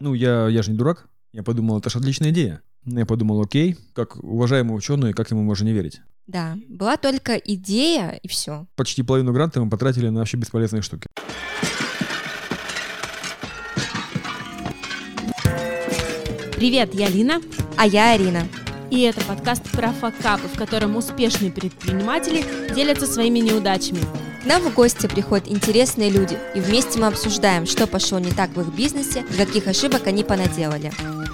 Ну, я же не дурак. Я подумал, это же отличная идея. Я подумал, окей, как уважаемый ученый, как ему можно не верить? Да, была только идея, и все. Почти половину гранта мы потратили на вообще бесполезные штуки. Привет, я Лина. А я Арина. И это подкаст про факапы, в котором успешные предприниматели делятся своими неудачами. К нам в гости приходят интересные люди, и вместе мы обсуждаем, что пошло не так в их бизнесе и каких ошибок они понаделали.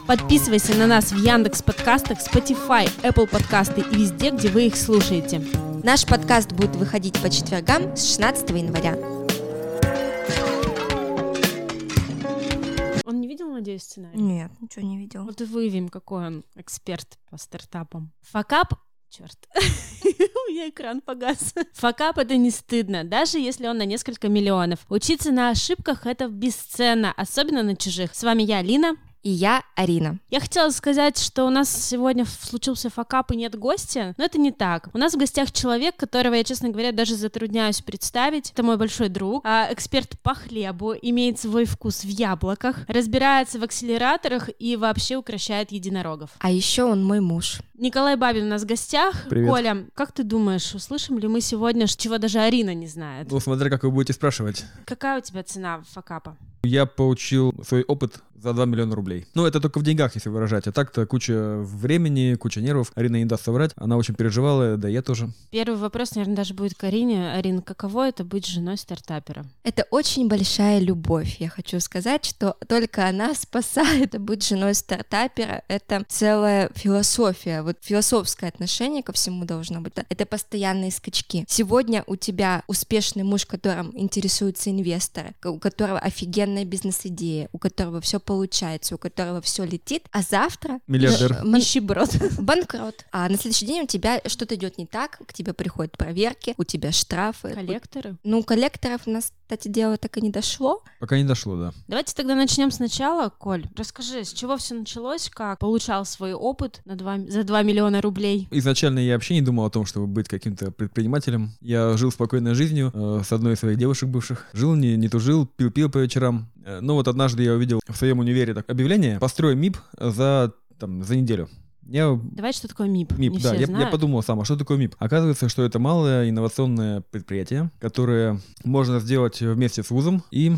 Подписывайся на нас в Яндекс.Подкастах, Spotify, Apple подкасты и везде, где вы их слушаете. Наш подкаст будет выходить по четвергам с 16 января. Он не видел, надеюсь, сценарий? Нет, ничего не видел. Вот и выявим, какой он эксперт по стартапам. Факап? Черт, у меня экран погас. Факап — это не стыдно, даже если он на несколько миллионов. Учиться на ошибках — это бесценно, особенно на чужих. С вами я, Лина. И я, Арина. Я хотела сказать, что у нас сегодня случился факап и нет гостя, но это не так. У нас в гостях человек, которого я, честно говоря, даже затрудняюсь представить. Это мой большой друг, эксперт по хлебу, имеет свой вкус в яблоках, разбирается в акселераторах и вообще укращает единорогов. А еще он мой муж. Николай Бабин у нас в гостях. Привет. Коля, как ты думаешь, услышим ли мы сегодня, чего даже Арина не знает? Ну, смотря как вы будете спрашивать. Какая у тебя цена факапа? Я получил свой опыт за 2 миллиона рублей. Ну, это только в деньгах, если выражать. А так-то куча времени, куча нервов. Арина не даст соврать. Она очень переживала, да я тоже. Первый вопрос, наверное, даже будет к Арине. Арина, каково это быть женой стартапера? Это очень большая любовь. Я хочу сказать, что только она спасает. Быть женой стартапера — это целая философия. Вот философское отношение ко всему должно быть. Это постоянные скачки. Сегодня у тебя успешный муж, которым интересуются инвесторы, у которого офигенно бизнес-идея, у которого все получается, у которого все летит, а завтра миллиардер, нищеброд, банкрот. А на следующий день у тебя что-то идет не так, к тебе приходят проверки, у тебя штрафы. Коллекторы? Ну, коллекторов у нас, кстати, дело так и не дошло. Пока не дошло, да. Давайте тогда начнем сначала, Коль. Расскажи, с чего все началось, как получал свой опыт за 2 миллиона рублей? Изначально я вообще не думал о том, чтобы быть каким-то предпринимателем. Я жил спокойной жизнью с одной из своих девушек бывших. Жил, не тужил, пил по вечерам. Но вот однажды я увидел в своем универе так объявление: построю МИП за неделю. Давай, что такое МИП? МИП, да. Я подумал сам, а что такое МИП? Оказывается, что это малое инновационное предприятие, которое можно сделать вместе с вузом, и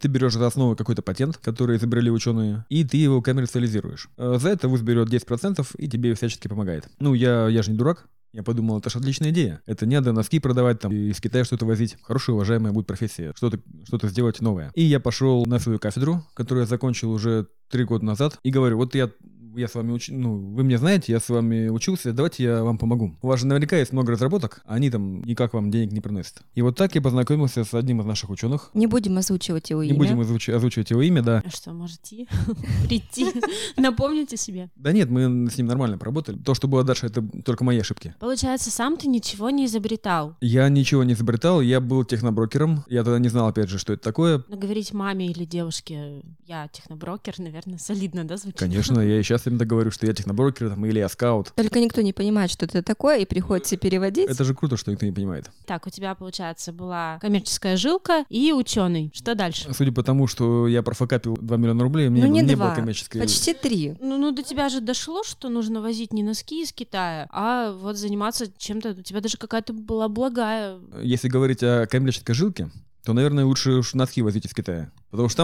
ты берешь за основу какой-то патент, который изобрели ученые, и ты его коммерциализируешь. За это вуз берет 10% и тебе всячески помогает. Ну, я же не дурак. Я подумал, это же отличная идея. Это не надо носки продавать там и из Китая что-то возить. Хорошая, уважаемая будет профессия. Что-то сделать новое. И я пошел на свою кафедру, которую я закончил уже 3 года назад, и говорю, вот я с вами учился, вы меня знаете, я с вами учился, давайте я вам помогу. У вас же наверняка есть много разработок, а они там никак вам денег не приносят. И вот так я познакомился с одним из наших ученых. Не будем озвучивать его имя. Не будем озвучивать его имя, да. А что, можете прийти, напомнить о себе? Да нет, мы с ним нормально поработали. То, что было дальше, это только мои ошибки. Получается, сам ты ничего не изобретал? Я ничего не изобретал, я был техноброкером. Я тогда не знал, опять же, что это такое. Но говорить маме или девушке, я техноброкер, наверное, солидно, да, звучит? Конечно, я и сейчас именно говорю, что я техноброкер или я скаут. Только никто не понимает, что это такое, и приходится переводить. Это же круто, что никто не понимает. Так, у тебя, получается, была коммерческая жилка и ученый. Что дальше? Судя по тому, что я профакапил 2 миллиона рублей, мне не было коммерческой... Почти 3. Ну, до тебя же дошло, что нужно возить не носки из Китая, а вот заниматься чем-то. У тебя даже какая-то была благая... Если говорить о коммерческой жилке, то, наверное, лучше уж носки возить из Китая. Потому что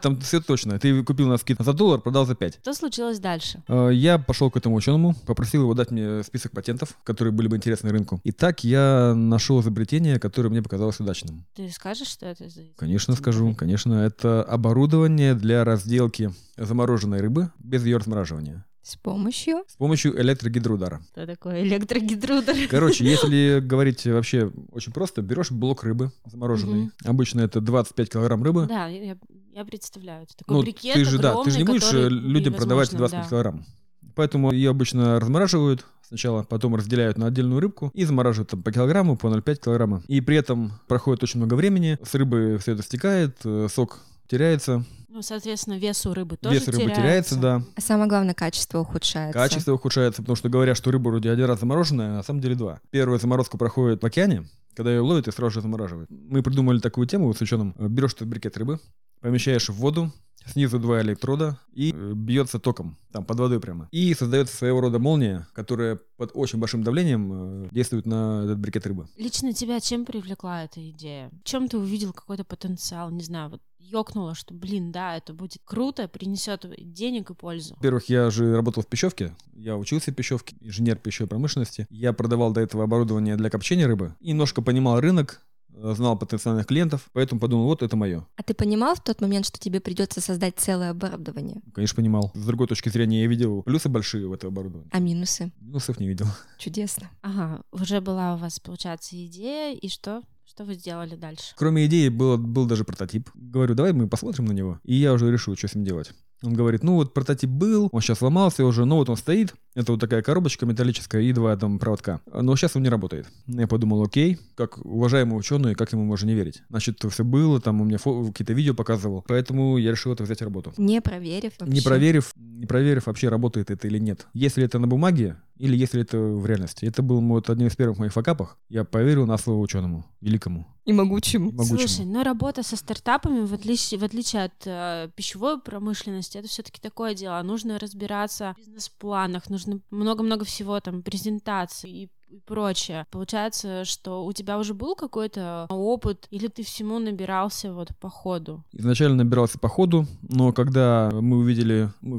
там все точно. Ты купил носки за $1, продал за 5. Что случилось дальше? Я пошел к этому ученому, попросил его дать мне список патентов, которые были бы интересны рынку. И так я нашел изобретение, которое мне показалось удачным. Ты скажешь, что это за изобретение? Конечно, скажу. Конечно, это оборудование для разделки замороженной рыбы без ее размораживания. С помощью электрогидродара. Что такое электрогидродар? Короче, если говорить вообще очень просто, берешь блок рыбы замороженный. Обычно это 25 килограмм рыбы. Да, я представляю. Это такой брикет огромный, ты же не будешь людям продавать 25 килограмм. Поэтому ее обычно размораживают сначала, потом разделяют на отдельную рыбку и замораживают там по килограмму, по 0,5 килограмма. И при этом проходит очень много времени, с рыбы все это стекает, сок теряется. Ну, соответственно, вес у рыбы тоже теряется. Вес рыбы теряется, да. А самое главное, качество ухудшается. Качество ухудшается, потому что говорят, что рыба вроде 1 раз замороженная, а на самом деле 2. Первая заморозка проходит в океане, когда ее ловят и сразу же замораживают. Мы придумали такую тему с ученым. Берешь этот брикет рыбы, помещаешь в воду, снизу два электрода и бьется током, там под водой прямо. И создается своего рода молния, которая под очень большим давлением действует на этот брикет рыбы. Лично тебя чем привлекла эта идея? В чем ты увидел какой-то потенциал? Не знаю, вот ёкнуло, что, блин, да, это будет круто, принесет денег и пользу. Во-первых, я же работал в пищевке, я учился в пищевке, инженер пищевой промышленности. Я продавал до этого оборудование для копчения рыбы, и немножко понимал рынок, знал потенциальных клиентов, поэтому подумал, вот это мое. А ты понимал в тот момент, что тебе придется создать целое оборудование? Конечно, понимал. С другой точки зрения, я видел плюсы большие в этом оборудовании. А минусы? Минусов не видел. Чудесно. Ага, уже была у вас, получается, идея, и что? Что вы сделали дальше? Кроме идеи, был даже прототип. Говорю, давай мы посмотрим на него, и я уже решу, что с ним делать. Он говорит, ну вот прототип был, он сейчас сломался уже, но вот он стоит. Это вот такая коробочка металлическая и два там проводка. Но сейчас он не работает. Я подумал, окей, как уважаемый ученый, как ему можно не верить? Значит, все было, там у меня какие-то видео показывал, поэтому я решил это взять в работу. Не проверив вообще. Не проверив вообще, работает это или нет. Если это на бумаге или если это в реальности. Это был вот одним из первых моих факапов. Я поверил на слово ученому, великому. И могучему. Слушай, но работа со стартапами, в отличие от пищевой промышленности, это все-таки такое дело. Нужно разбираться в бизнес-планах, нужно много-много всего, там, презентаций и прочее. Получается, что у тебя уже был какой-то опыт, или ты всему набирался вот по ходу? Изначально набирался по ходу, но когда мы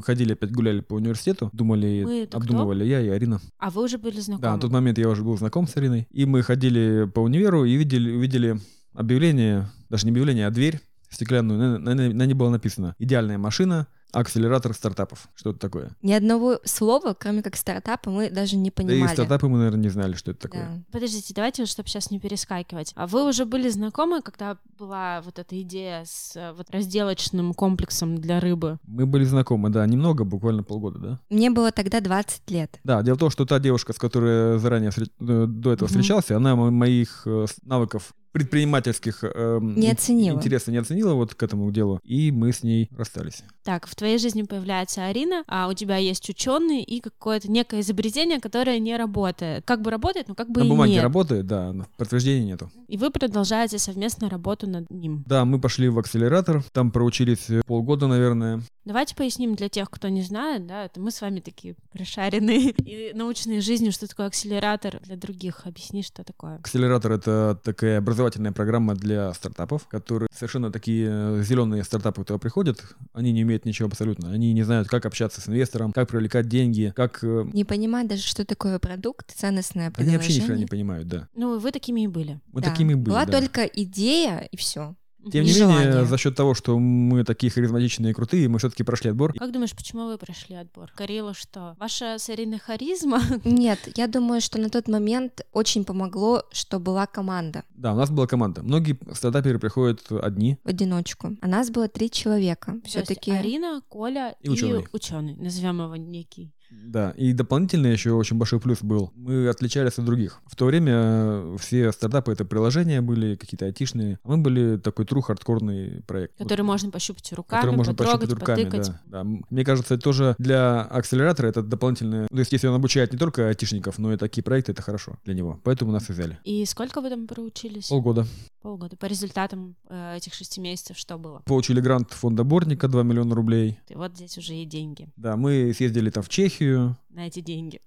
ходили опять гуляли по университету, обдумывали, я и Арина. А вы уже были знакомы? Да, на тот момент я уже был знаком с Ариной, и мы ходили по универу и увидели объявление, даже не объявление, а дверь стеклянную, на ней было написано «Идеальная машина», акселератор стартапов. Что это такое? Ни одного слова, кроме как стартапа, мы даже не понимали. Да и стартапы мы, наверное, не знали, что это такое. Да. Подождите, давайте, чтобы сейчас не перескакивать. А вы уже были знакомы, когда была вот эта идея с вот разделочным комплексом для рыбы? Мы были знакомы, да, немного, буквально полгода, да? Мне было тогда 20 лет. Да, дело в том, что та девушка, с которой заранее до этого встречался, она моих навыков предпринимательских интереса не оценила вот к этому делу, и мы с ней расстались. Так, в твоей жизни появляется Арина, а у тебя есть ученый и какое-то некое изобретение, которое не работает. Как бы работает, но как бы и нет. На бумаге работает, да, но подтверждения нету. И вы продолжаете совместную работу над ним. Да, мы пошли в акселератор, там проучились полгода, наверное. Давайте поясним для тех, кто не знает, да, это мы с вами такие прошаренные и научные жизнью, что такое акселератор для других. Объясни, что такое. Акселератор — это такая образовательная программа для стартапов, которые совершенно такие зеленые стартапы, которые приходят, они не умеют ничего абсолютно. Они не знают, как общаться с инвестором, как привлекать деньги, как... Не понимают даже, что такое продукт, ценностное предложение. Они вообще ничего не понимают, да. Ну, вы такими и были. Мы такими и были, да. Была только идея, и все. Тем не менее, за счет того, что мы такие харизматичные и крутые, мы все-таки прошли отбор. Как думаешь, почему вы прошли отбор? Горело что? Ваша серийная харизма? Нет, я думаю, что на тот момент очень помогло, что была команда. Да, у нас была команда. Многие стартаперы приходят одни. В одиночку. А нас было 3 человека. Все-таки Арина, Коля и ученый. Назовем его некий. Да, и дополнительно еще очень большой плюс был. Мы отличались от других. В то время все стартапы — это приложения были, какие-то айтишные. А мы были такой тру-хардкорный проект. Который можно пощупать руками, потрогать, потыкать. Да. Мне кажется, это тоже для акселератора это дополнительное... То есть если он обучает не только айтишников, но и такие проекты, это хорошо для него. Поэтому нас и взяли. И сколько вы там проучились? Полгода. По результатам этих 6 месяцев что было? Получили грант фонда Бортника 2 миллиона рублей. И вот здесь уже и деньги. Да, мы съездили там в Чехию. На эти деньги.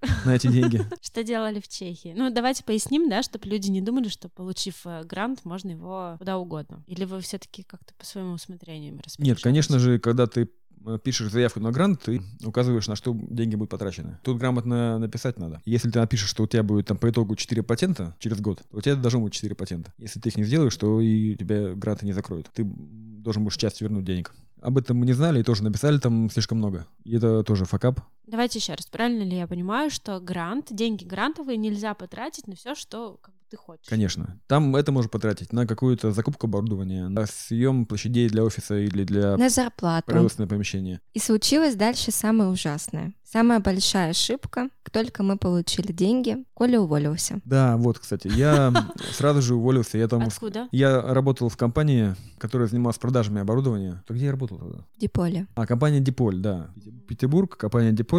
Что делали в Чехии? Ну, давайте поясним, да, чтобы люди не думали, что, получив грант, можно его куда угодно. Или вы все-таки как-то по своему усмотрению распределяете? Нет, конечно же, когда ты пишешь заявку на грант, ты указываешь, на что деньги будут потрачены. Тут грамотно написать надо. Если ты напишешь, что у тебя будет там по итогу 4 патента через год, у тебя должно быть 4 патента. Если ты их не сделаешь, то и тебя гранты не закроют. Ты должен будешь часть вернуть денег. Об этом мы не знали и тоже написали там слишком много. И это тоже факап. Давайте еще раз. Правильно ли я понимаю, что грант, деньги грантовые нельзя потратить на все, что ты хочешь? Конечно. Там это можно потратить на какую-то закупку оборудования, на съем площадей для офиса или для... На зарплату. Производственное помещение. И случилось дальше самое ужасное. Самая большая ошибка. Как только мы получили деньги, Коля уволился. Да, вот, кстати, я сразу же уволился. Откуда? Я работал в компании, которая занималась продажами оборудования. Где я работал тогда? В Диполе. А, компания Диполь, да. Петербург, компания Диполь.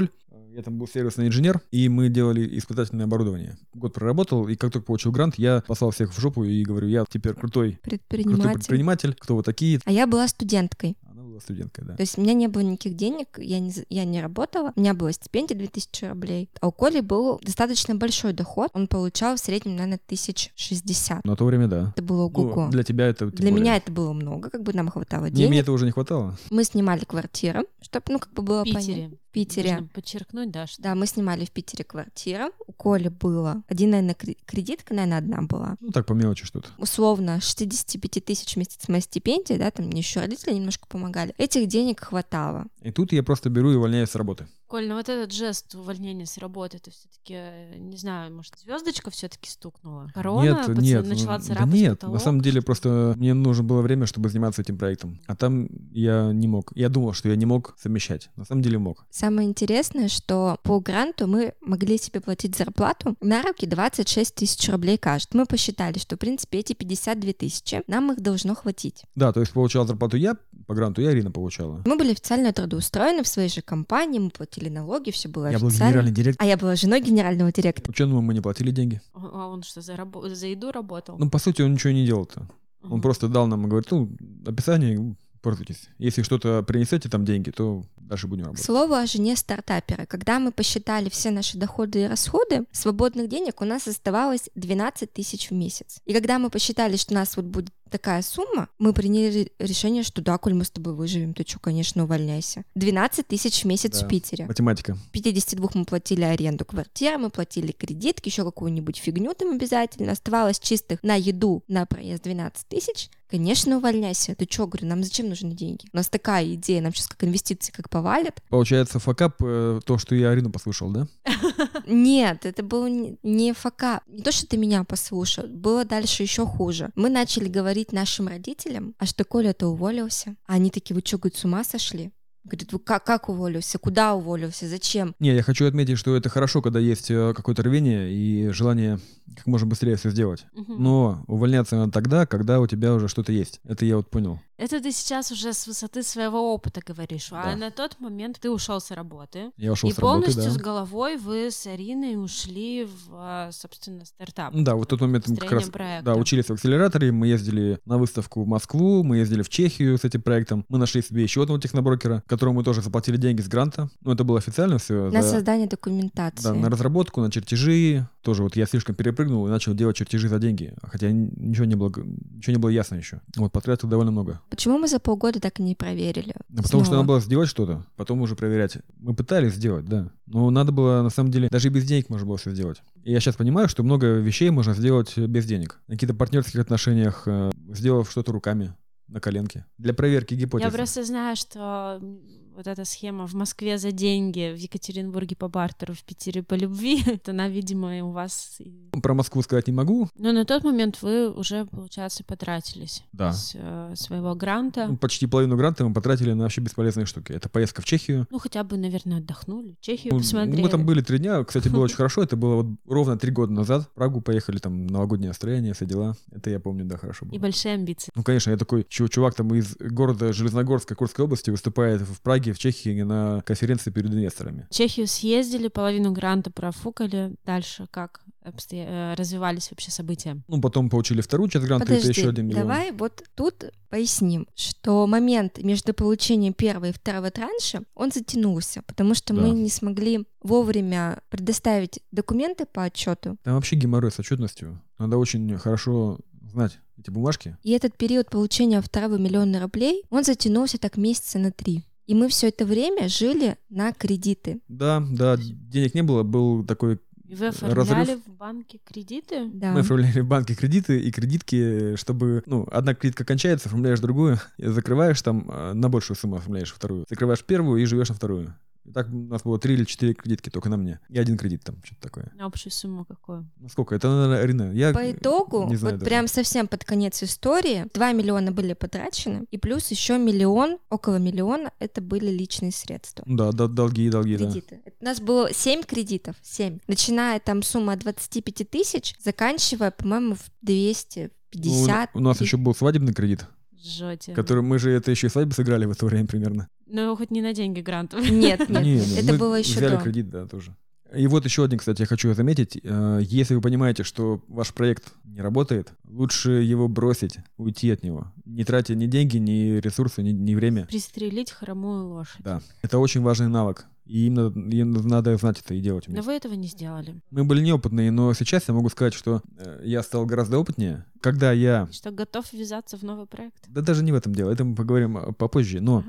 Я там был сервисный инженер, и мы делали испытательное оборудование. Год проработал, и как только получил грант, я послал всех в жопу и говорю, я теперь крутой предприниматель. Кто вы такие? А я была студенткой. была студенткой, да. То есть у меня не было никаких денег, я не работала, у меня была стипендия 2000 рублей, а у Коли был достаточно большой доход, он получал в среднем, наверное, 1060. На то время, да. Это было ого-го. Ну, для тебя это... Для меня это было много, как бы нам хватало денег. Мне это уже не хватало. Мы снимали квартиру, чтобы, ну, как бы было понятно. В Питере. Нужно подчеркнуть, да, что... Да, мы снимали в Питере квартиру. У Коли было один, наверное, кредитка, наверное, одна была. Ну, так по мелочи что-то. Условно, 65 тысяч вместе с моей стипендией, да, там мне еще родители немножко помогали. Этих денег хватало. И тут я просто беру и увольняюсь с работы. Коль, ну вот этот жест увольнения с работы, это все-таки, не знаю, может, звездочка все-таки стукнула? Корона начала царапать потолок? Нет, на самом деле просто мне нужно было время, чтобы заниматься этим проектом. А там я не мог. Я думал, что я не мог совмещать. На самом деле мог. Самое интересное, что по гранту мы могли себе платить зарплату на руки 26 тысяч рублей каждый. Мы посчитали, что, в принципе, эти 52 тысячи нам их должно хватить. Да, то есть получала зарплату я, по гранту я, Арина получала. Мы были официально трудоустроены в своей же компании, мы платили налоги, все было официально. Я был генеральный директор. А я была женой генерального директора. Ученому мы не платили деньги. А он что, за еду работал? Ну, по сути, он ничего не делал-то. Он просто дал нам и говорит, описание... Пользуйтесь. Если что-то принесете там деньги, то дальше будем работать. К слову о жене стартапера. Когда мы посчитали все наши доходы и расходы, свободных денег у нас оставалось 12 тысяч в месяц. И когда мы посчитали, что у нас вот будет такая сумма, мы приняли решение, что да, коль мы с тобой выживем, ты что, конечно, увольняйся. 12 тысяч в месяц, да, в Питере. Математика. 52 мы платили аренду квартиры, мы платили кредитки, еще какую-нибудь фигню там обязательно. Оставалось чистых на еду, на проезд 12 тысяч. Конечно, увольняйся. Ты что, говорю, нам зачем нужны деньги? У нас такая идея, нам сейчас как инвестиции как повалят. Получается, факап то, что я Арину послушал, да? Нет, это был не факап. Не то, что ты меня послушал. Было дальше еще хуже. Мы начали говорить нашим родителям, а что Коля-то уволился. А они такие, вы что, говорит, с ума сошли? Говорит, вы как уволился? Куда уволился? Зачем? Не, я хочу отметить, что это хорошо, когда есть какое-то рвение и желание как можно быстрее все сделать. Угу. Но увольняться надо тогда, когда у тебя уже что-то есть. Это я вот понял. Это ты сейчас уже с высоты своего опыта говоришь. Да. А на тот момент ты ушел с работы. Я ушел с работы, да. И полностью с головой вы с Ариной ушли в, собственно, стартап. Да, вот в тот момент мы как раз учились в акселераторе, мы ездили на выставку в Москву, мы ездили в Чехию с этим проектом. Мы нашли себе еще одного техноброкера, которому мы тоже заплатили деньги с гранта. Ну, это было официально все. На создание документации. Да, на разработку, на чертежи. Тоже вот я слишком перепрыгнул и начал делать чертежи за деньги. Хотя ничего не было ясно еще. Вот, потратил довольно много. Почему мы за полгода так и не проверили? Потому что надо было сделать что-то, потом уже проверять. Мы пытались сделать, да. Но надо было, на самом деле, даже и без денег можно было все сделать. И я сейчас понимаю, что много вещей можно сделать без денег. На каких-то партнерских отношениях, сделав что-то руками, на коленке. Для проверки гипотезы. Я просто знаю, что вот эта схема в Москве за деньги, в Екатеринбурге по бартеру, в Питере по любви, она, видимо, и у вас... Про Москву сказать не могу. Но на тот момент вы уже, получается, потратились. Да. С своего гранта. Ну, почти половину гранта мы потратили на вообще бесполезные штуки. Это поездка в Чехию. Ну, хотя бы, наверное, отдохнули. Чехию посмотрели. Мы там были 3 дня. Кстати, было очень хорошо. Это было вот ровно 3 года назад. В Прагу поехали, там, новогоднее настроение, все дела. Это я помню, да, хорошо было. И большие амбиции. Ну, конечно, я такой... Чувак там из города Железногорска, Курской области выступает в Праге, в Чехии на конференции перед инвесторами. В Чехию съездили, половину гранта профукали. Дальше как развивались вообще события? Ну, потом получили вторую часть гранта, это еще 1 миллион. Давай вот тут поясним, что момент между получением первого и второго транша, он затянулся, потому что мы не смогли вовремя предоставить документы по отчету. Там вообще геморрой с отчетностью. Надо очень хорошо знать эти бумажки. И этот период получения 2 миллиона рублей, он затянулся так месяца на 3. И мы все это время жили на кредиты. Да, денег не было, был такой разрыв. Вы оформляли в банке кредиты? Да. Мы оформляли в банке кредиты и кредитки, чтобы, одна кредитка кончается, оформляешь другую, закрываешь там, на большую сумму оформляешь вторую, закрываешь первую и живешь на вторую. Так у нас было 3 или 4 кредитки только на мне. И 1 кредит там, что-то такое. На общую сумму какую? Сколько? Это, наверное, Арина. Я по итогу, не знаю, вот даже прям совсем под конец истории, 2 миллиона были потрачены, и плюс еще около миллиона, это были личные средства. Да, долги, кредиты. Да. У нас было 7 кредитов, 7. Начиная там сумма от 25 тысяч, заканчивая, по-моему, в 250. Ну, у нас еще был свадебный кредит. Жёте. Который мы же это еще и свадьбы сыграли в это время примерно. Ну, хоть не на деньги грантов. Нет, это было еще. Взяли кредит, да, тоже. И вот еще один, кстати, я хочу заметить. Если вы понимаете, что ваш проект не работает, лучше его бросить, уйти от него, не тратя ни деньги, ни ресурсы, ни время. Пристрелить хромую лошадь. Да, это очень важный навык. И им надо знать это и делать. Вместе. Но вы этого не сделали. Мы были неопытные, но сейчас я могу сказать, что я стал гораздо опытнее, когда я... Что, готов ввязаться в новый проект? Да даже не в этом дело, это мы поговорим попозже. Но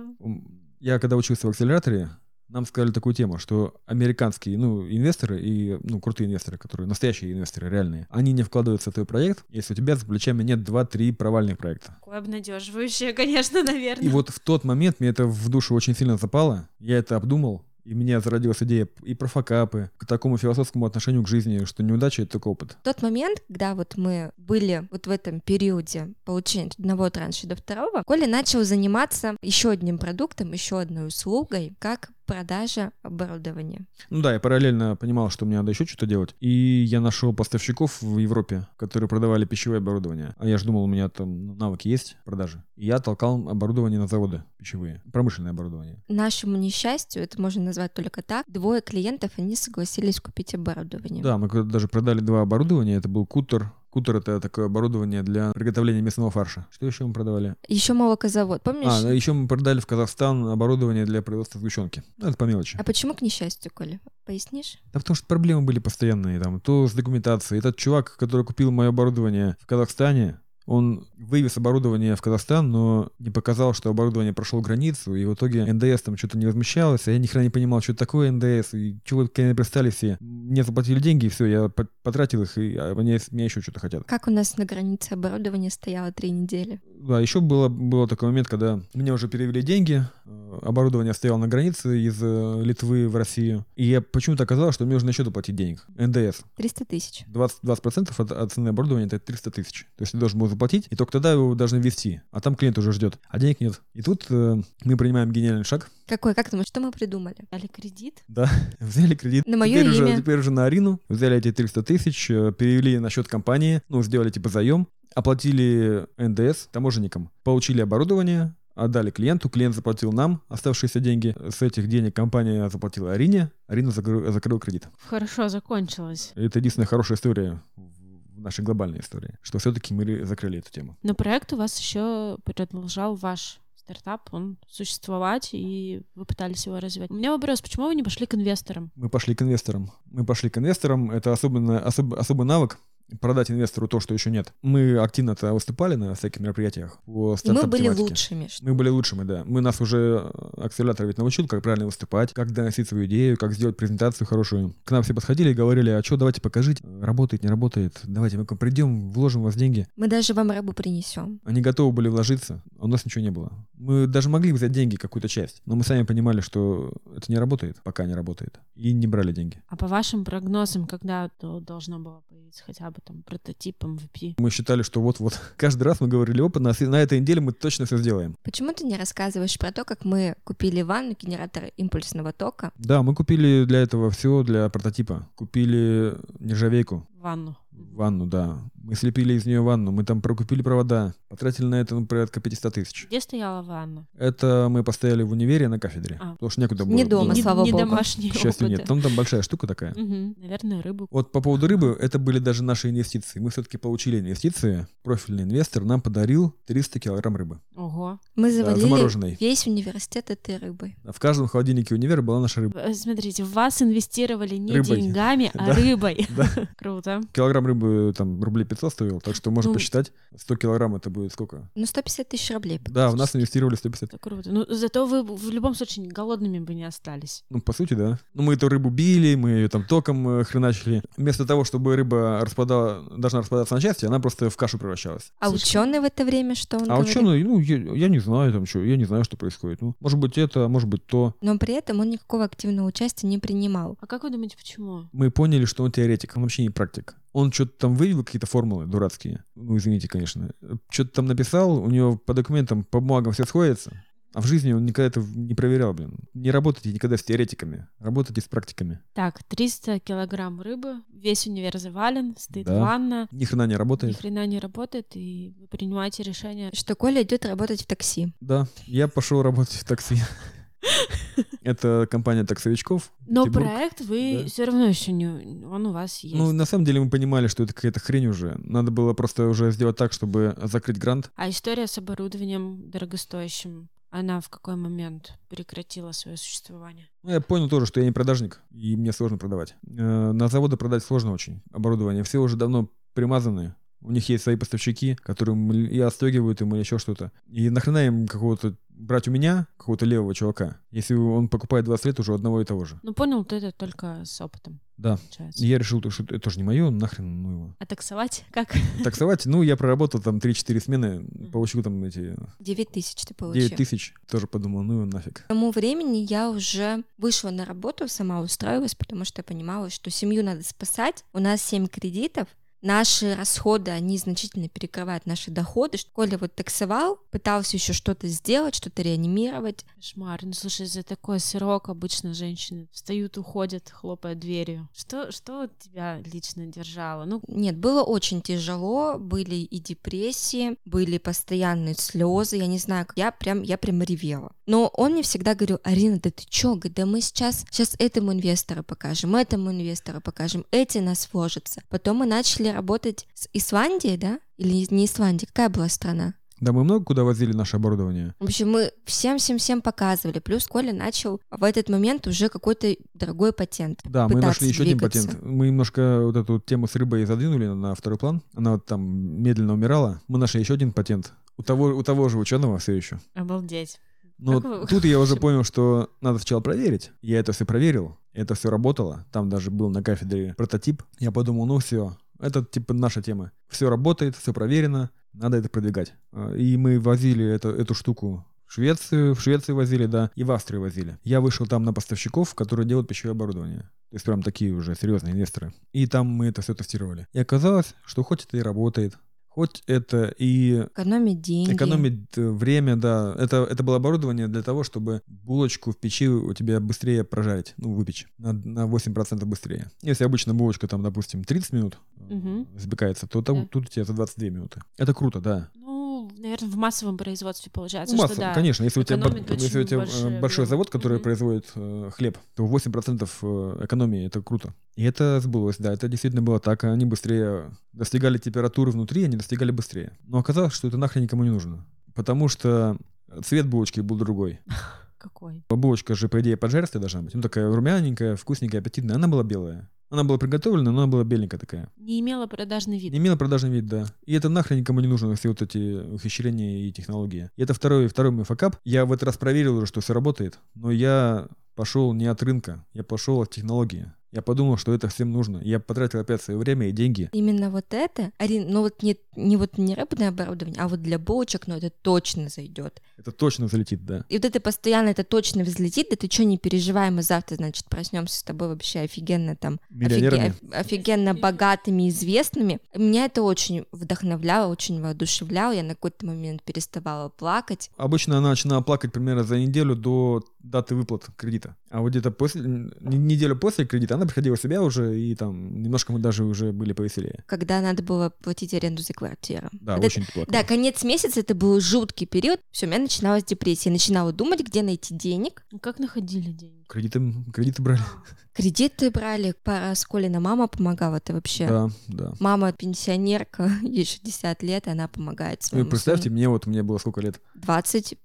я когда учился в акселераторе, нам сказали такую тему, что американские инвесторы и крутые инвесторы, которые настоящие инвесторы, реальные, они не вкладываются в твой проект, если у тебя за плечами нет 2-3 провальных проекта. Такое обнадеживающее, конечно, наверное. И вот в тот момент мне это в душу очень сильно запало, я это обдумал, и у меня зародилась идея и про факапы, к такому философскому отношению к жизни, что неудача — это только опыт. В тот момент, когда мы были в этом периоде получения от одного транша до второго, Коля начал заниматься еще одним продуктом, еще одной услугой, как продажа оборудования. Я параллельно понимал, что мне надо еще что-то делать, и я нашел поставщиков в Европе, которые продавали пищевое оборудование. А я же думал, у меня там навыки есть продажи. И я толкал оборудование на заводы пищевые, промышленное оборудование. Нашему несчастью, это можно назвать только так, 2 клиентов, они согласились купить оборудование. Да, мы даже продали 2 оборудования, это был кутер. Кутер — это такое оборудование для приготовления мясного фарша. Что еще мы продавали? Еще молокозавод, помнишь? Еще мы продали в Казахстан оборудование для производства сгущенки. Это по мелочи. А почему к несчастью, Коля? Пояснишь? Да потому что проблемы были постоянные. То с документацией. Этот чувак, который купил мое оборудование в Казахстане, он вывез оборудование в Казахстан, но не показал, что оборудование прошло границу, и в итоге НДС там что-то не возмещалось, а я ни хрена не понимал, что такое НДС, и чего они пристали все. Мне заплатили деньги, и все, я потратил их, и они меня еще что-то хотят. Как у нас на границе оборудование стояло 3 недели? Да, еще был такой момент, когда мне уже перевели деньги, оборудование стояло на границе из Литвы в Россию, и я почему-то оказалось, что мне нужно еще доплатить денег. НДС. 300 тысяч. 20% от цены оборудования — это 300 тысяч. То есть я должен был заплатить, и только тогда его должны ввести. А там клиент уже ждет, а денег нет. И тут мы принимаем гениальный шаг. Какой? Как ты думаешь, что мы придумали? Взяли кредит? Да, взяли кредит. На мое имя. Теперь уже на Арину. Взяли эти 300 тысяч, перевели на счет компании, сделали заем, оплатили НДС таможенникам, получили оборудование, отдали клиенту, клиент заплатил нам оставшиеся деньги. С этих денег компания заплатила Арине, Арина закрыла кредит. Хорошо закончилось. Это единственная хорошая история в нашей глобальной истории, что все-таки мы закрыли эту тему. Но проект у вас еще продолжал ваш стартап, он существовать, и вы пытались его развивать. У меня вопрос, почему вы не пошли к инвесторам? Мы пошли к инвесторам, это особый навык, продать инвестору то, что еще нет. Мы активно-то выступали на всяких мероприятиях по стартап-тематике. Мы были лучшими, да. Нас уже акселератор ведь научил, как правильно выступать, как доносить свою идею, как сделать презентацию хорошую. К нам все подходили и говорили, а что, давайте покажите, работает, не работает, давайте мы придем, вложим в вас деньги. Мы даже вам рыбу принесем. Они готовы были вложиться, а у нас ничего не было. Мы даже могли взять деньги, какую-то часть, но мы сами понимали, что это не работает, пока не работает, и не брали деньги. А по вашим прогнозам, когда то должно было появиться хотя бы прототипом MVP. Мы считали, что вот-вот. Каждый раз мы говорили, опа, на этой неделе мы точно все сделаем. Почему ты не рассказываешь про то, как мы купили ванну, генератор импульсного тока? Да, мы купили для этого все, для прототипа. Купили нержавейку. Ванну, да. Мы слепили из нее ванну, мы там прокупили провода, потратили на это порядка 500 тысяч. Где стояла ванна? Это мы поставили в универе на кафедре, потому что некуда было. Не дома, слава богу. Не домашние опыты. К счастью, нет. Там большая штука такая. Угу. Наверное, рыбу. Вот по поводу рыбы, это были даже наши инвестиции. Мы все-таки получили инвестиции. Профильный инвестор нам подарил 300 килограмм рыбы. Ого. Мы завалили весь университет этой рыбой. В каждом холодильнике универа была наша рыба. Смотрите, в вас инвестировали не деньгами, а рыбой. Круто. Килограмм рыбы рублей 500 стоил, так что можно посчитать, 100 килограмм это будет сколько? 150 тысяч рублей. Да, в нас инвестировали 150. Это круто. Зато вы в любом случае голодными бы не остались. По сути, да. Мы эту рыбу били, мы ее током хреначили. Вместо того, чтобы рыба должна распадаться на части, она просто в кашу превращалась. А ученые в это время что он говорит? А ученые, я не знаю что, я не знаю, что происходит. Может быть это, может быть то. Но при этом он никакого активного участия не принимал. А как вы думаете, почему? Мы поняли, что он теоретик, он вообще не практик. Он что-то там вывел, какие-то формулы дурацкие. Извините, конечно. Что-то там написал, у него по документам, по бумагам все сходится. А в жизни он никогда это не проверял, Не работайте никогда с теоретиками, работайте с практиками. Так, 300 килограмм рыбы, весь универ завален, стоит ванна. Ни хрена не работает. Ни хрена не работает, и вы принимаете решение, что Коля идет работать в такси. Да, я пошел работать в такси. Это компания таксовичков. Но Тибург, проект вы все равно еще не... Он у вас есть. Ну, на самом деле мы понимали, что это какая-то хрень уже. Надо было просто уже сделать так, чтобы закрыть грант. А история с оборудованием дорогостоящим, она в какой момент прекратила свое существование? Я понял тоже, что я не продажник, и мне сложно продавать. На заводы продать сложно очень оборудование. Все уже давно примазаны. У них есть свои поставщики, которым и отстегивают им или еще что-то. И нахрена им какого-то брать у меня, какого-то левого чувака, если он покупает 20 лет уже одного и того же. Ну понял, ты это только с опытом. Да. Получается. Я решил, что это же не мое, нахрен, ну его. А таксовать как? Таксовать? Ну, я проработал там 3-4 смены, получил там эти... 9000 ты получил. 9000. Тоже подумал, ну его нафиг. К тому времени я уже вышла на работу, сама устроилась, потому что я понимала, что семью надо спасать. У нас 7 кредитов. Наши расходы, они значительно перекрывают наши доходы. Коля вот таксовал, пытался еще что-то сделать, что-то реанимировать. Кошмар. Ну, слушай, за такой срок обычно женщины встают, уходят, хлопая дверью. Что тебя лично держало? Ну... Нет, было очень тяжело. Были и депрессии, были постоянные слезы. Я не знаю, как... я прям ревела. Но он мне всегда говорил: Арина, да ты чё? Говорит, да мы сейчас этому инвестору покажем, эти нас вложатся. Потом мы начали работать с Исландией, да? Или не Исландией? Какая была страна? Да, мы много куда возили наше оборудование. В общем, мы всем показывали. Плюс Коля начал в этот момент уже какой-то дорогой патент. Да, мы нашли еще один патент. Мы немножко вот эту тему с рыбой задвинули на второй план. Она вот там медленно умирала. Мы нашли еще один патент. У того же ученого все еще. Обалдеть. Но как тут я уже понял, что надо сначала проверить. Я это все проверил, это все работало. Там даже был на кафедре прототип. Я подумал, ну все, это типа наша тема. Все работает, все проверено, надо это продвигать. И мы возили эту штуку в Швецию возили, да, и в Австрию возили. Я вышел там на поставщиков, которые делают пищевое оборудование. То есть прям такие уже серьезные инвесторы. И там мы это все тестировали. И оказалось, что хоть это и работает, хоть это и... Экономит деньги. Экономит время, да. Это было оборудование для того, чтобы булочку в печи у тебя быстрее прожарить, ну, выпечь, на 8% быстрее. Если обычно булочка, там, допустим, 30 минут запекается, то там, тут у тебя за 22 минуты. Это круто, да. Ну, наверное, в массовом производстве получается, что да. Конечно, если у тебя большой завод, который производит хлеб, то 8% экономии — это круто. И это сбылось, да, это действительно было так. Они быстрее достигали температуры внутри, они достигали быстрее. Но оказалось, что это нахрен никому не нужно, потому что цвет булочки был другой. Какой? Булочка же, по идее, поджаристая должна быть. Ну, такая румяненькая, вкусненькая, аппетитная. Она была белая. Она была приготовлена, но она была беленькая такая. Не имела продажный вид. Не имела продажный вид, да. И это нахрен никому не нужно, все вот эти ухищрения и технологии. И это второй мой факап. Я в этот раз проверил уже, что все работает, но я пошел не от рынка, я пошел от технологии. Я подумал, что это всем нужно. Я потратил опять свое время и деньги. Именно вот это, Арин, ну вот не рыбное оборудование, а вот для булочек, ну это точно зайдет. Это точно залетит, да. И вот это постоянно, это точно взлетит, да ты что, не переживай, мы завтра, значит, проснемся с тобой вообще офигенно там. Миллионерами. Офигенно богатыми, известными. Меня это очень вдохновляло, очень воодушевляло. Я на какой-то момент переставала плакать. Обычно она начинала плакать примерно за неделю до даты выплат кредита. А вот где-то неделю после кредита она приходила в себя уже, и там немножко мы даже уже были повеселее. Когда надо было платить аренду за квартиру. Да, вот очень плохо. Да, конец месяца, это был жуткий период. Все, у меня начиналась депрессия. Я начинала думать, где найти денег. Как находили деньги? Кредиты брали. Кредиты брали. Пара с Колей, мама помогала, это вообще. Да, да. Мама пенсионерка, ей 60 лет, и она помогает своему. Вы представьте, мне было сколько лет? 30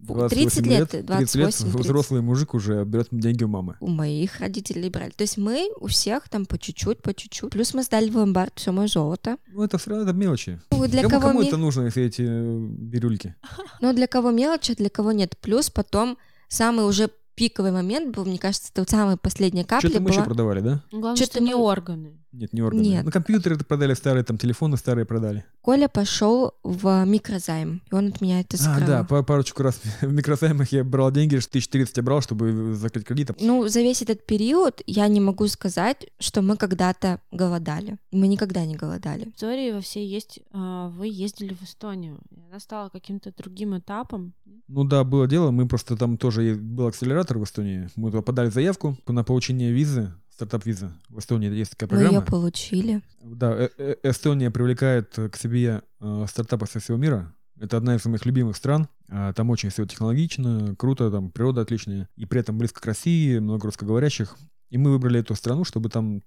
лет. 30 лет, взрослый мужик уже берет деньги у мамы. У моих родителей брали. То есть мы у всех там по чуть-чуть, по чуть-чуть. Плюс мы сдали в ломбард все мое золото. Ну, это все равно мелочи. Ну, для кому это нужно, все эти бирюльки? Ну, для кого мелочи, а для кого нет. Плюс потом самый уже пиковый момент был, мне кажется, это вот самая последняя капля была. Что-то мы еще продавали, да? Главное, что не органы. Нет, не органы. Нет. Ну, компьютеры продали старые, там, телефоны старые продали. Коля пошел в микрозайм, и он от меня это скрыл. Да, парочку раз в микрозаймах я брал деньги, 1030 я брал, чтобы закрыть кредитом. Ну, за весь этот период я не могу сказать, что мы когда-то голодали. Мы никогда не голодали. В истории во всей есть, вы ездили в Эстонию, и она стала каким-то другим этапом. Ну да, было дело, мы просто там тоже, был акселератор в Эстонии, мы туда подали заявку на получение визы. Стартап-виза. В Эстонии есть такая программа. Мы ее получили. Да, Эстония привлекает к себе стартапы со всего мира. Это одна из моих любимых стран. Там очень все технологично, круто, там природа отличная. И при этом близко к России, много русскоговорящих. И мы выбрали эту страну, чтобы там,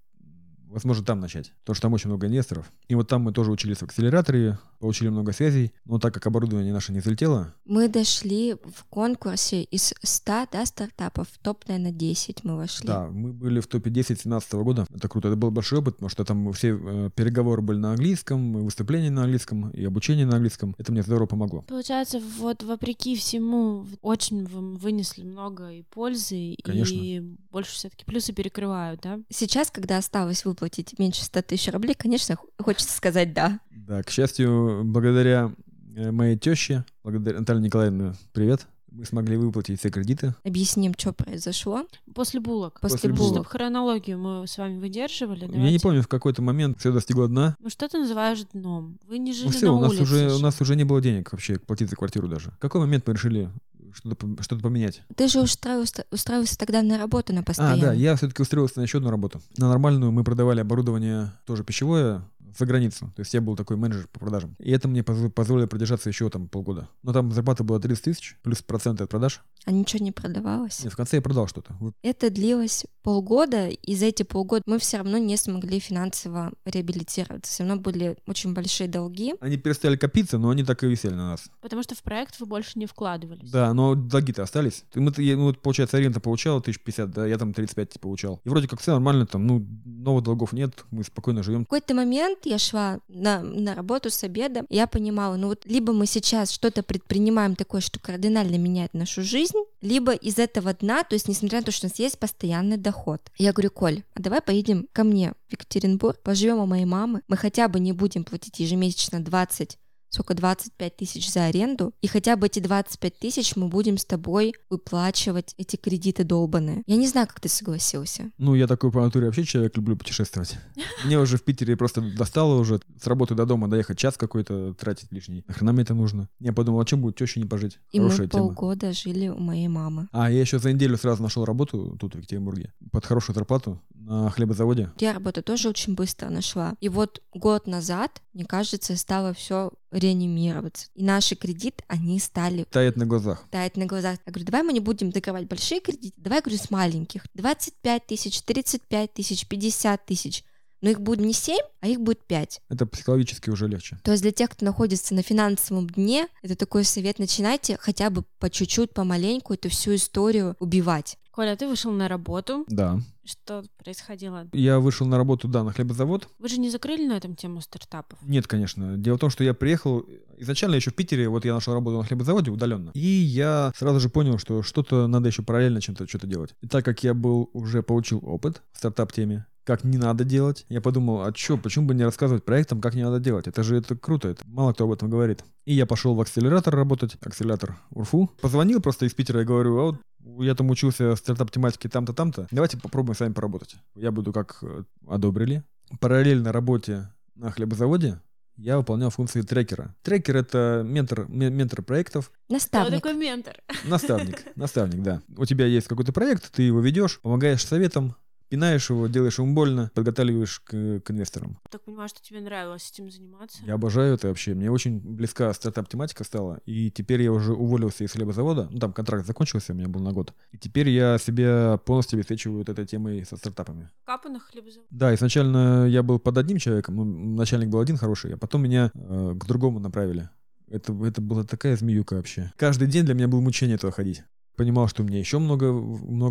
возможно, там начать. Потому что там очень много инвесторов. И вот там мы тоже учились в акселераторе, получили много связей. Но так как оборудование наше не взлетело... Мы дошли в конкурсе из 100 стартапов. Топ, наверное, 10 мы вошли. Да, мы были в топе 10 2017 года. Это круто. Это был большой опыт, потому что там все переговоры были на английском, и выступления на английском, и обучение на английском. Это мне здорово помогло. Получается, вот вопреки всему, очень вынесли много и пользы, конечно, и больше все-таки плюсы перекрывают, да? Сейчас, когда осталось выплатить меньше 100 тысяч рублей, конечно, хочется сказать «да». Да, к счастью, благодаря моей тёще, благодаря Наталье Николаевне, привет, мы смогли выплатить все кредиты. Объясним, что произошло. После булок. После булок. Чтобы хронологию мы с вами выдерживали. Давайте. Я не помню, в какой-то момент все достигло дна. Ну что ты называешь дном? Вы не жили на улице. У нас уже не было денег вообще платить за квартиру даже. В какой момент мы решили что-то поменять? Ты же устраивался тогда на работу на постоянную. Я все-таки устроился на еще одну работу. На нормальную. Мы продавали оборудование, тоже пищевое, за границу. То есть я был такой менеджер по продажам. И это мне позволило продержаться еще там полгода. Но там зарплата была 30 тысяч, плюс проценты от продаж. А ничего не продавалось? Нет, в конце я продал что-то. Это длилось полгода, и за эти полгода мы все равно не смогли финансово реабилитироваться. Все равно были очень большие долги. Они перестали копиться, но они так и висели на нас. Потому что в проект вы больше не вкладывались. Да, но долги-то остались. Получается, Арина получала 1050, да, я там 35 получал. И вроде как все нормально, там, новых долгов нет, мы спокойно живем. В какой-то момент я шла на работу с обедом, я понимала, либо мы сейчас что-то предпринимаем такое, что кардинально меняет нашу жизнь, либо из этого дна, то есть несмотря на то, что у нас есть постоянный доход. Я говорю: Коль, а давай поедем ко мне в Екатеринбург, поживем у моей мамы, мы хотя бы не будем платить ежемесячно 25 тысяч за аренду, и хотя бы эти 25 тысяч мы будем с тобой выплачивать эти кредиты долбаные. Я не знаю, как ты согласился. Я такой по натуре вообще человек, люблю путешествовать. Мне уже в Питере просто достало уже с работы до дома доехать час какой-то, тратить лишний. Нахрена мне это нужно? Я подумал, а чем будет теща не пожить? И хорошая мы полгода тема. Жили у моей мамы. Я еще за неделю сразу нашел работу тут в Екатеринбурге, под хорошую зарплату на хлебозаводе. Я работу тоже очень быстро нашла. И вот год назад, мне кажется, стало все реанимироваться. И наши кредиты, они стали... Таять на глазах. Я говорю: давай мы не будем докрывать большие кредиты, давай, с маленьких. 25 тысяч, 35 тысяч, 50 тысяч. Но их будет не 7, а их будет 5. Это психологически уже легче. То есть для тех, кто находится на финансовом дне, это такой совет: начинайте хотя бы по чуть-чуть, помаленьку эту всю историю убивать. Коля, ты вышел на работу. Да. Что происходило? Я вышел на работу, на хлебозавод. Вы же не закрыли на этом тему стартапов? Нет, конечно. Дело в том, что я приехал... Изначально еще в Питере, я нашел работу на хлебозаводе удаленно. И я сразу же понял, что что-то надо еще параллельно чем-то что-то делать. И так как я уже получил опыт в стартап-теме, как не надо делать, я подумал, почему бы не рассказывать проектам, как не надо делать? Это круто, это мало кто об этом говорит. И я пошел в акселератор работать, акселератор УРФУ. Позвонил просто из Питера и говорю: я там учился стартап-тематике там-то, там-то. Давайте попробуем с вами поработать. Я буду как одобрили. Параллельно работе на хлебозаводе я выполнял функции трекера. Трекер — это ментор проектов. Наставник. Кто такой ментор? Наставник, да. У тебя есть какой-то проект, ты его ведешь, помогаешь советом, пинаешь его, делаешь ему больно, подготавливаешь к инвесторам. Так понимаю, что тебе нравилось этим заниматься? Я обожаю это вообще. Мне очень близка стартап-тематика стала, и теперь я уже уволился из хлебозавода. Там контракт закончился, у меня был на год. И теперь я себя полностью обеспечиваю этой темой со стартапами. Капы на хлебозавод? Да, изначально я был под одним человеком, начальник был один хороший, а потом меня к другому направили. Это была такая змеюка вообще. Каждый день для меня было мучение туда ходить. Понимал, что у меня еще много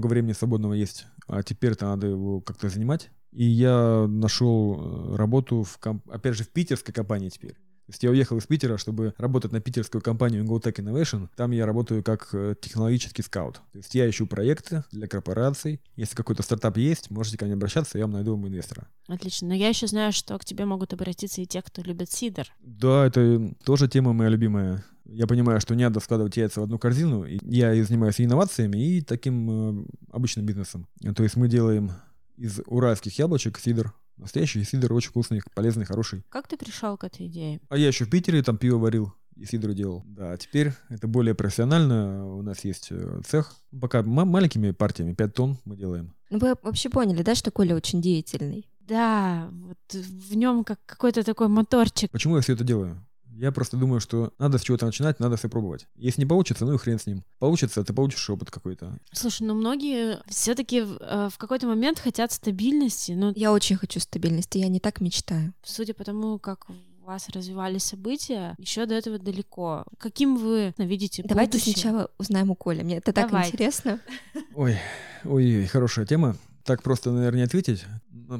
времени свободного есть, а теперь-то надо его как-то занимать. И я нашел работу, опять же, в питерской компании теперь. То есть я уехал из Питера, чтобы работать на питерскую компанию IngoTech Innovation. Там я работаю как технологический скаут. То есть я ищу проекты для корпораций. Если какой-то стартап есть, можете ко мне обращаться, я вам найду инвестора. Отлично. Но я еще знаю, что к тебе могут обратиться и те, кто любит сидр. Да, это тоже тема моя любимая. Я понимаю, что не надо складывать яйца в одну корзину. Я занимаюсь и инновациями, и таким обычным бизнесом. То есть мы делаем из уральских яблочек сидр. Настоящий сидр, очень вкусный, полезный, хороший. Как ты пришел к этой идее? Я еще в Питере там пиво варил и сидру делал. Да, теперь это более профессионально. У нас есть цех. Пока маленькими партиями, 5 тонн мы делаем. Вы вообще поняли, да, что Коля очень деятельный? Да, вот в нем какой-то такой моторчик. Почему я все это делаю? Я просто думаю, что надо с чего-то начинать, надо все пробовать. Если не получится, ну и хрен с ним. Получится, ты получишь опыт какой-то. Слушай, ну многие все-таки в какой-то момент хотят стабильности. Но... Я очень хочу стабильности, я не так мечтаю. Судя по тому, как... у вас развивались события, еще до этого далеко. Каким вы видите будущее? Давайте сначала узнаем у Коли. Мне это так интересно. Ой, хорошая тема. Так просто, наверное, не ответить.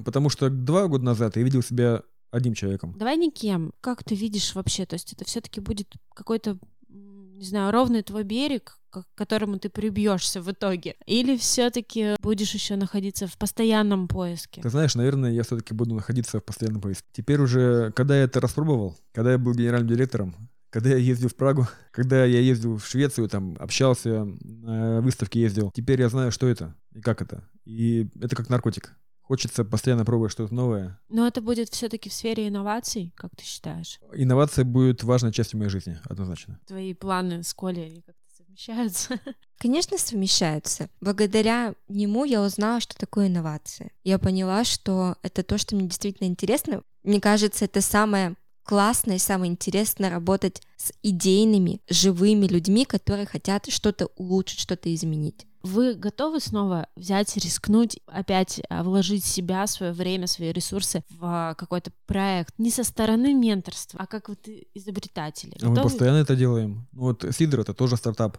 Потому что 2 года назад я видел себя одним человеком. Давай никем. Как ты видишь вообще? То есть это все-таки будет какой-то, не знаю, ровный твой берег, к которому ты прибьешься в итоге? Или все-таки будешь еще находиться в постоянном поиске? Ты знаешь, наверное, я все-таки буду находиться в постоянном поиске. Теперь уже, когда я это распробовал, когда я был генеральным директором, когда я ездил в Прагу, когда я ездил в Швецию, там, общался, на выставке ездил, теперь я знаю, что это и как это. И это как наркотик. Хочется постоянно пробовать что-то новое. Но это будет все-таки в сфере инноваций, как ты считаешь? Инновация будет важной частью моей жизни, однозначно. Твои планы с Колей как-то совмещаются? Конечно, совмещаются. Благодаря нему я узнала, что такое инновации. Я поняла, что это то, что мне действительно интересно. Мне кажется, это самое классное и самое интересное — работать с идейными, живыми людьми, которые хотят что-то улучшить, что-то изменить. Вы готовы снова взять, рискнуть, опять вложить себя, свое время, свои ресурсы в какой-то проект? Не со стороны менторства, а как вот изобретатели. Готовы? Мы постоянно это делаем. Вот Сидор — это тоже стартап.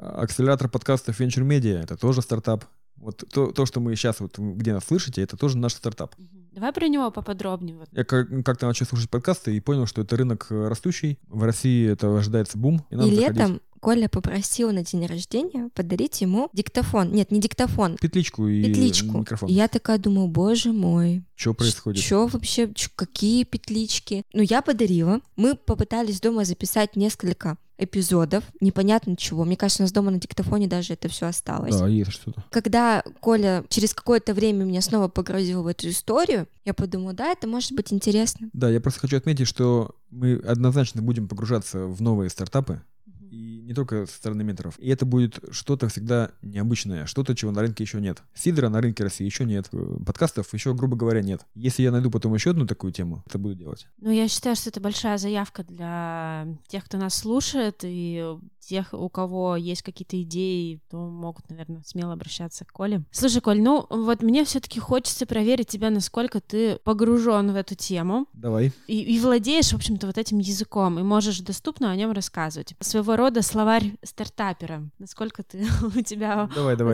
Акселератор подкастов Venture Media — это тоже стартап. Вот то, что мы сейчас, вот где нас слышите, это тоже наш стартап. Давай про него поподробнее. Я как-то начал слушать подкасты и понял, что это рынок растущий. В России это ожидается бум. И летом Коля попросил на день рождения подарить ему диктофон. Нет, не диктофон. Петличку. Микрофон. И я такая думаю, боже мой. Что происходит? Что вообще? Какие петлички? Ну, я подарила. Мы попытались дома записать несколько эпизодов, непонятно чего. Мне кажется, у нас дома на диктофоне даже это все осталось. Да, есть что-то. Когда Коля через какое-то время меня снова погрузил в эту историю, я подумала, да, это может быть интересно. Да, я просто хочу отметить, что мы однозначно будем погружаться в новые стартапы, и не только со стороны менторов. И это будет что-то всегда необычное, что-то, чего на рынке еще нет. Сидора на рынке России еще нет, подкастов еще, грубо говоря, нет. Если я найду потом еще одну такую тему, это буду делать. Ну, я считаю, что это большая заявка для тех, кто нас слушает, и тех, у кого есть какие-то идеи, то могут, наверное, смело обращаться к Коле. Слушай, Коль, ну вот мне все-таки хочется проверить тебя, насколько ты погружен в эту тему. Давай. И владеешь, в общем-то, вот этим языком, и можешь доступно о нем рассказывать. Своего рода словарь стартапера. Насколько ты у тебя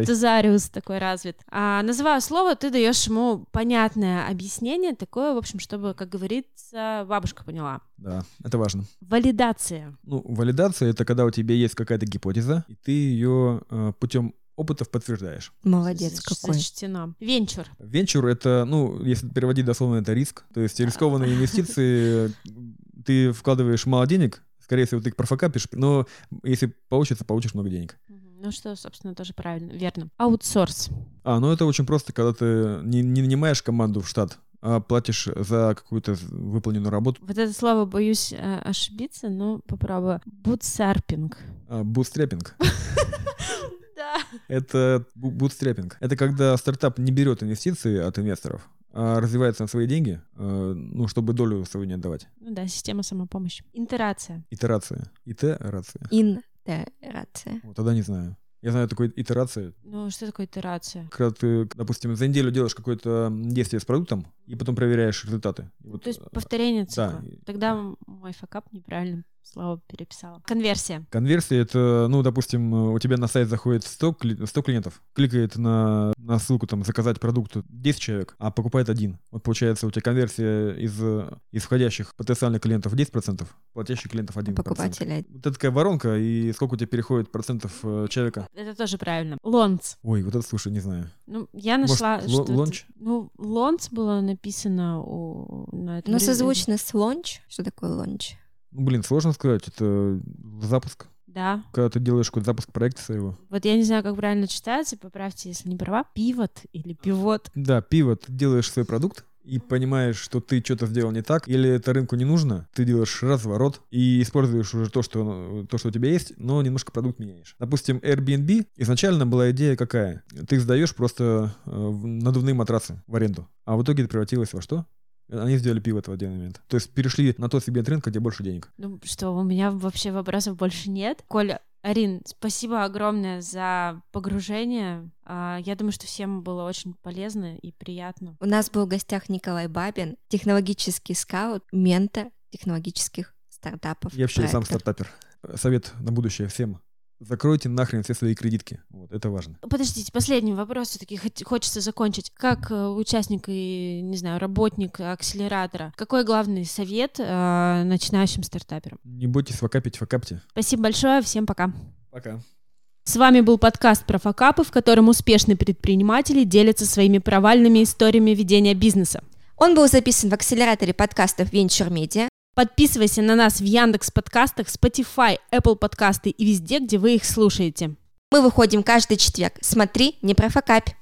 Тезариус такой развит. Называю слово, ты даешь ему понятное объяснение, такое, в общем, чтобы, как говорится, бабушка поняла. Да, это важно. Валидация. Валидация — это когда у тебя есть какая-то гипотеза, и ты ее путем опытов подтверждаешь. Молодец какой. Сочтено. Венчур. Венчур — это, если переводить дословно, это риск. То есть рискованные инвестиции, ты вкладываешь мало денег, скорее всего, ты их профокапишь, но если получится, получишь много денег. Ну что, собственно, тоже правильно, верно. Аутсорс. Это очень просто, когда ты не нанимаешь команду в штат, а платишь за какую-то выполненную работу. Вот это слово боюсь ошибиться, но попробую. Бутсарпинг. Бутстряпинг. Да. Это бутстряпинг. Это когда стартап не берет инвестиции от инвесторов, а развивается на свои деньги, чтобы долю свою не отдавать. Система самопомощи. Итерация. Тогда не знаю. Я знаю такое итерация. Что такое итерация? Когда ты, допустим, за неделю делаешь какое-то действие с продуктом и потом проверяешь результаты. То есть повторение цикла. Да. Тогда мой факап неправильно слово переписала. Конверсия. Конверсия — это, допустим, у тебя на сайт заходит 100 клиентов, кликает на ссылку там «заказать продукт» 10 человек, а покупает 1. Вот получается у тебя конверсия из входящих потенциальных клиентов 10%, платящих клиентов 1%. Покупателя. Вот это такая воронка, и сколько у тебя переходит процентов человека. Это тоже правильно. Лонц. Ой, вот это, слушай, не знаю. Я нашла... Может, что лонч? Лонц было написано на этом... созвучно с лонч. Что такое лонч? Сложно сказать, это запуск. Да. Когда ты делаешь какой-то запуск проекта своего. Вот я не знаю, как правильно читается, поправьте, если не права. Пивот или пивот. Да, пивот. Ты делаешь свой продукт и понимаешь, что ты что-то сделал не так, или это рынку не нужно, ты делаешь разворот и используешь уже то, что у тебя есть, но немножко продукт меняешь. Допустим, Airbnb изначально была идея какая? Ты сдаешь просто надувные матрацы в аренду, а в итоге это превратилось во что? Они сделали пивот в один момент. То есть перешли на тот сегмент рынка, где больше денег. Ну что, у меня вообще вопросов больше нет. Коля, Арин, спасибо огромное за погружение. Я думаю, что всем было очень полезно и приятно. У нас был в гостях Николай Бабин, технологический скаут, ментор технологических стартапов. Я вообще сам стартапер. Совет на будущее всем. Закройте нахрен все свои кредитки. Вот, это важно. Подождите, последний вопрос все-таки хочется закончить. Как участник и, не знаю, работник акселератора, какой главный совет начинающим стартаперам? Не бойтесь факапить, факапьте. Спасибо большое, всем пока. Пока. С вами был подкаст про факапы, в котором успешные предприниматели делятся своими провальными историями ведения бизнеса. Он был записан в акселераторе подкастов Venture Media. Подписывайся на нас в Яндекс.Подкастах, Spotify, Apple подкасты и везде, где вы их слушаете. Мы выходим каждый четверг. Смотри, не профакапь.